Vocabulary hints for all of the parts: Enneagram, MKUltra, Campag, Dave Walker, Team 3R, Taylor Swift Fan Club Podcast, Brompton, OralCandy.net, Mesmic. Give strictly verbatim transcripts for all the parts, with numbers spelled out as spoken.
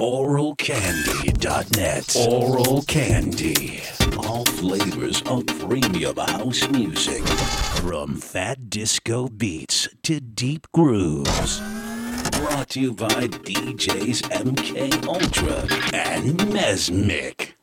Oral Candy dot net. Oral Candy. All flavors of premium house music. From fat disco beats to deep grooves. Brought to you by D Js MKUltra and Mesmic.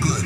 Good.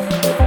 Come in.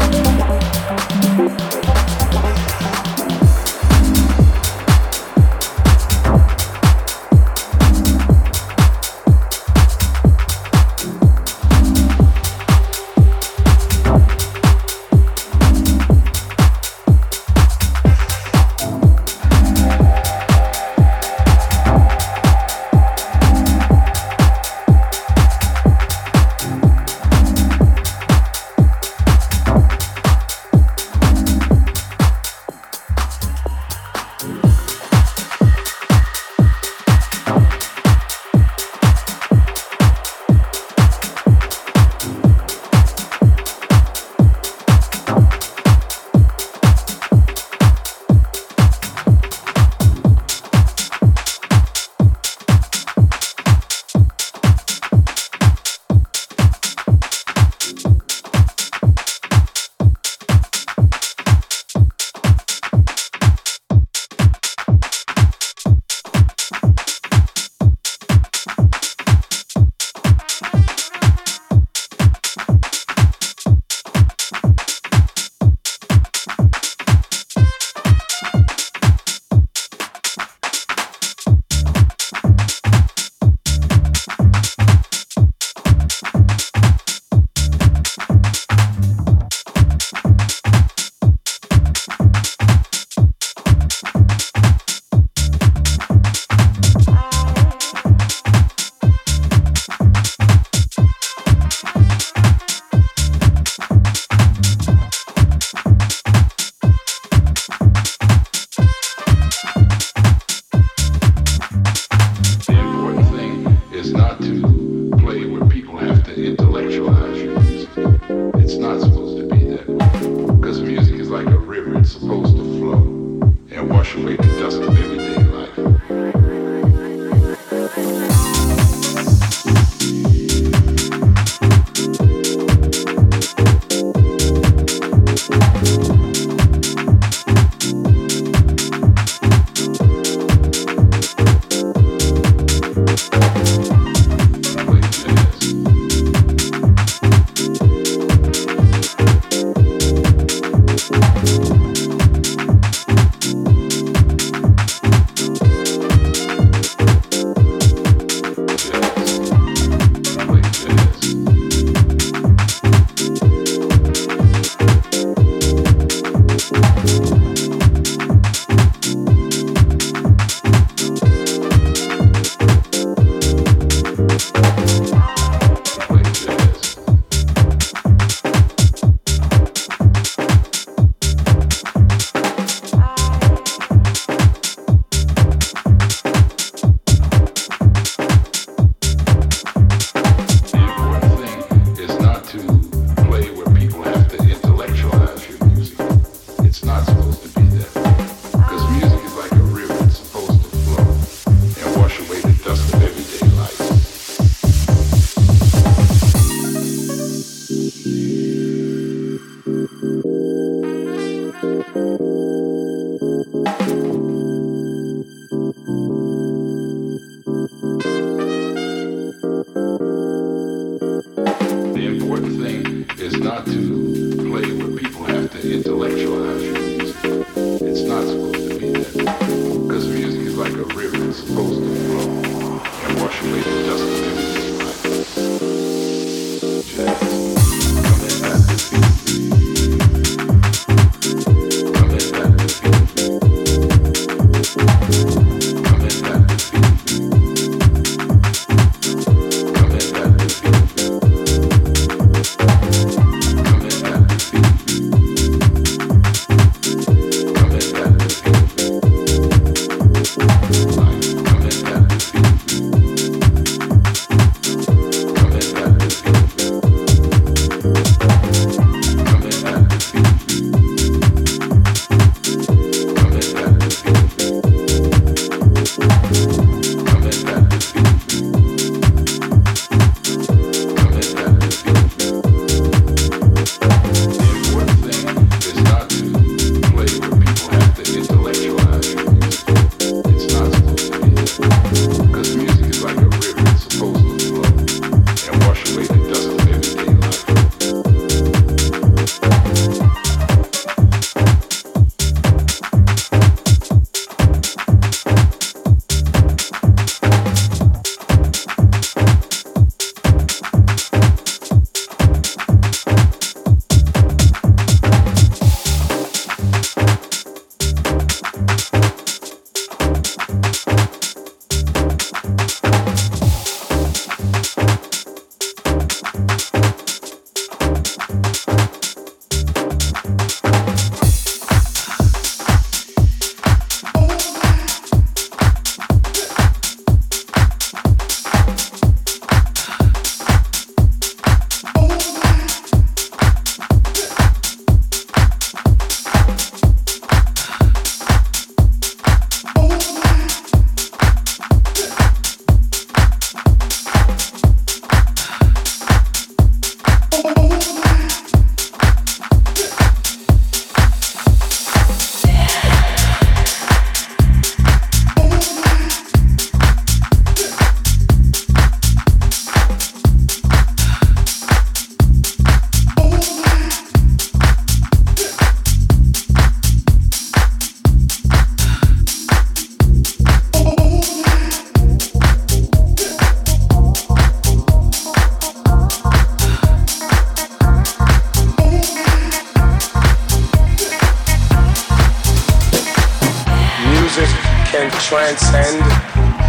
transcend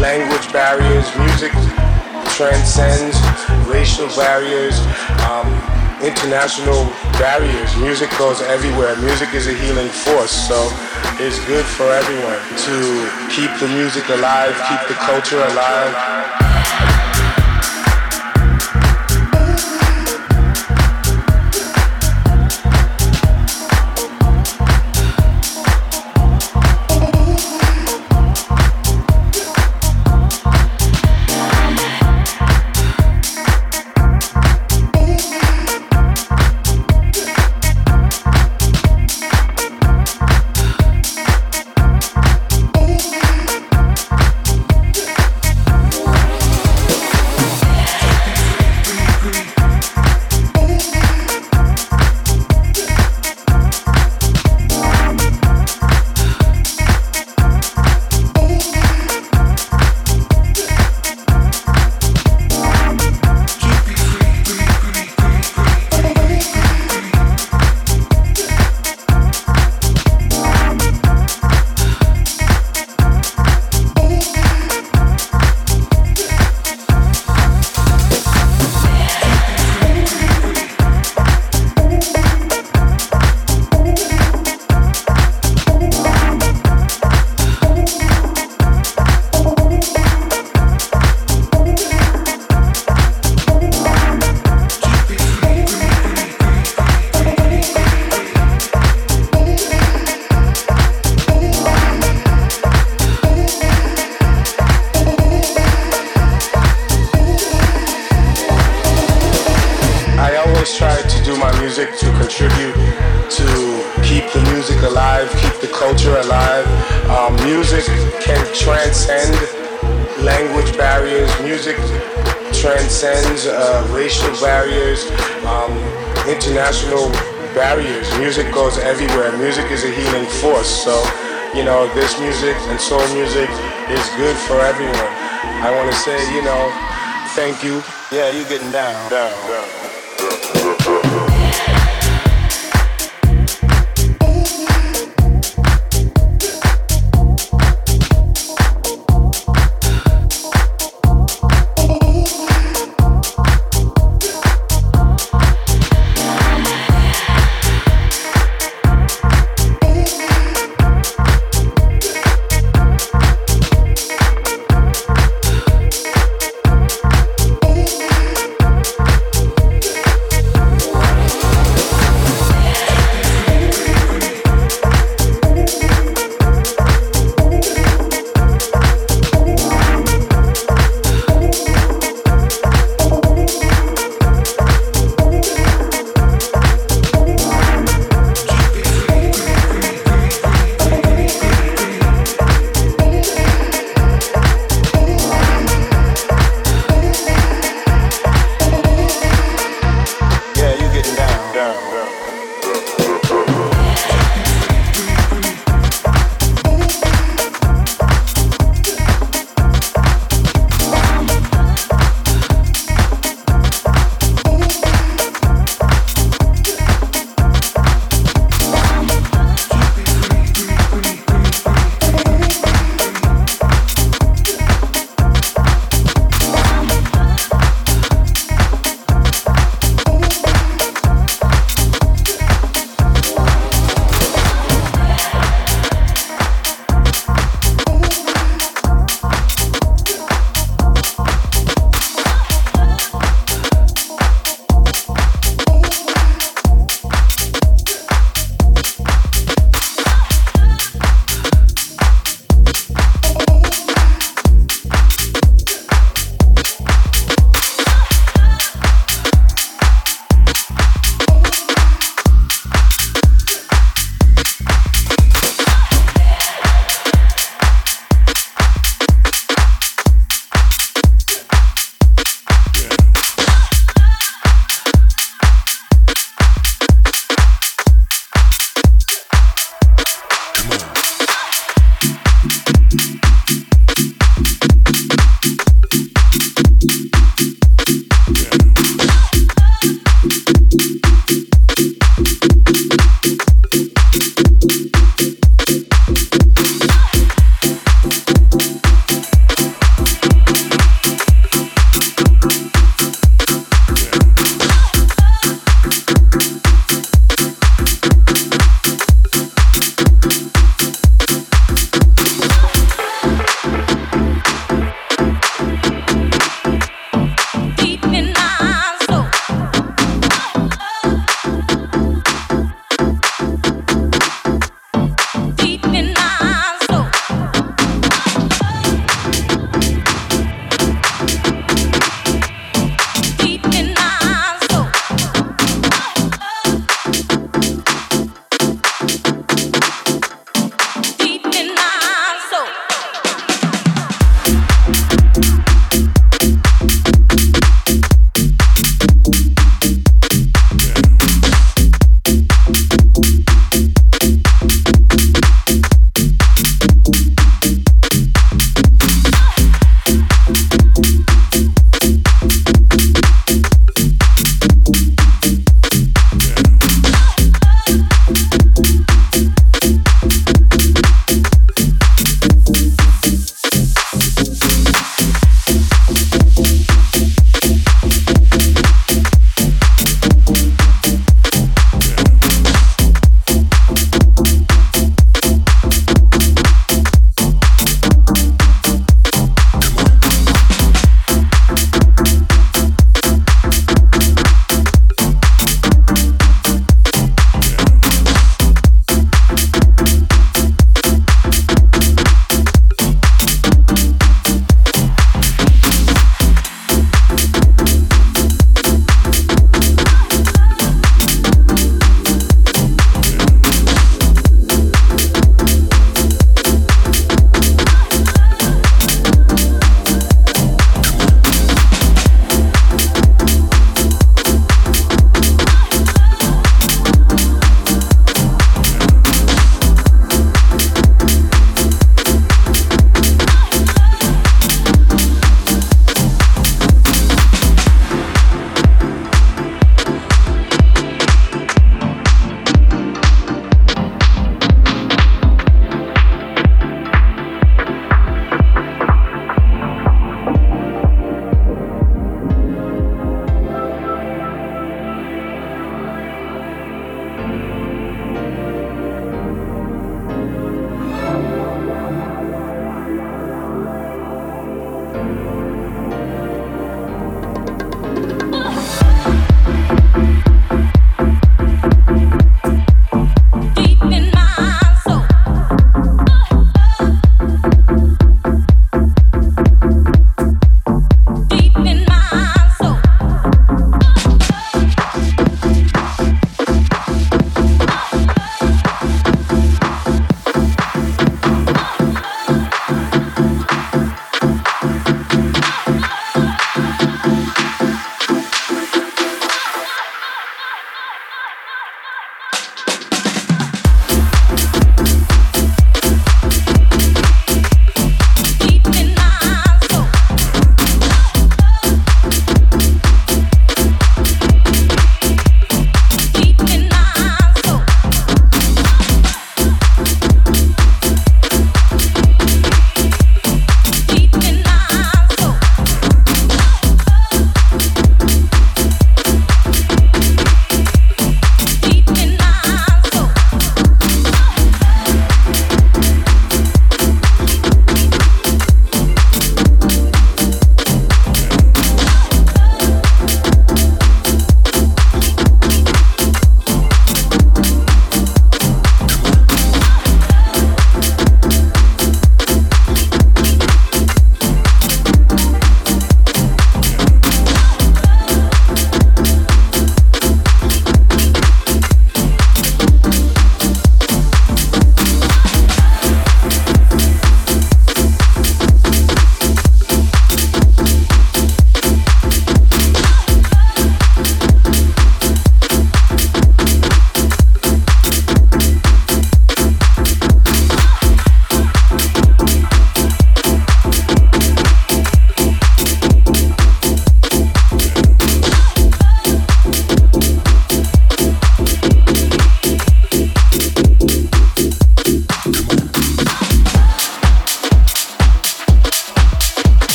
language barriers. Music transcends racial barriers, um, international barriers. Music goes everywhere. Music is a healing force, so it's good for everyone to keep the music alive, keep the culture alive. This music and soul music is good for everyone. I want to say, you know, thank you. Yeah, you're getting down, down, down.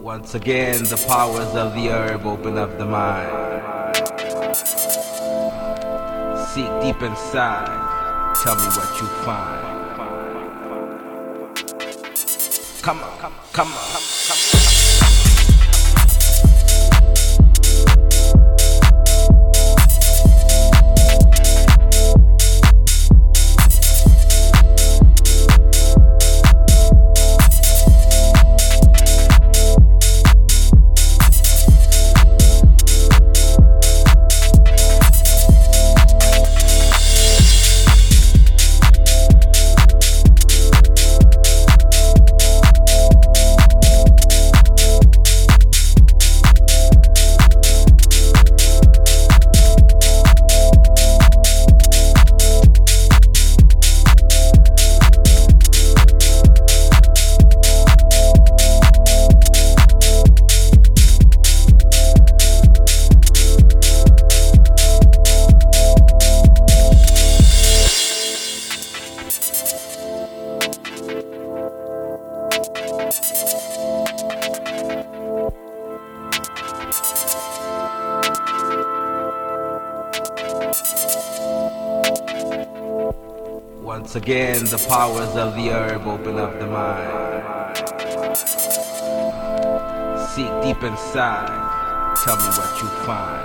Once again, the powers of the herb open up the mind. Seek deep inside, tell me what you find. Come on, come on, come on, come on. Once again, the powers of the herb open up the mind. Seek deep inside, tell me what you find.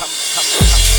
come on.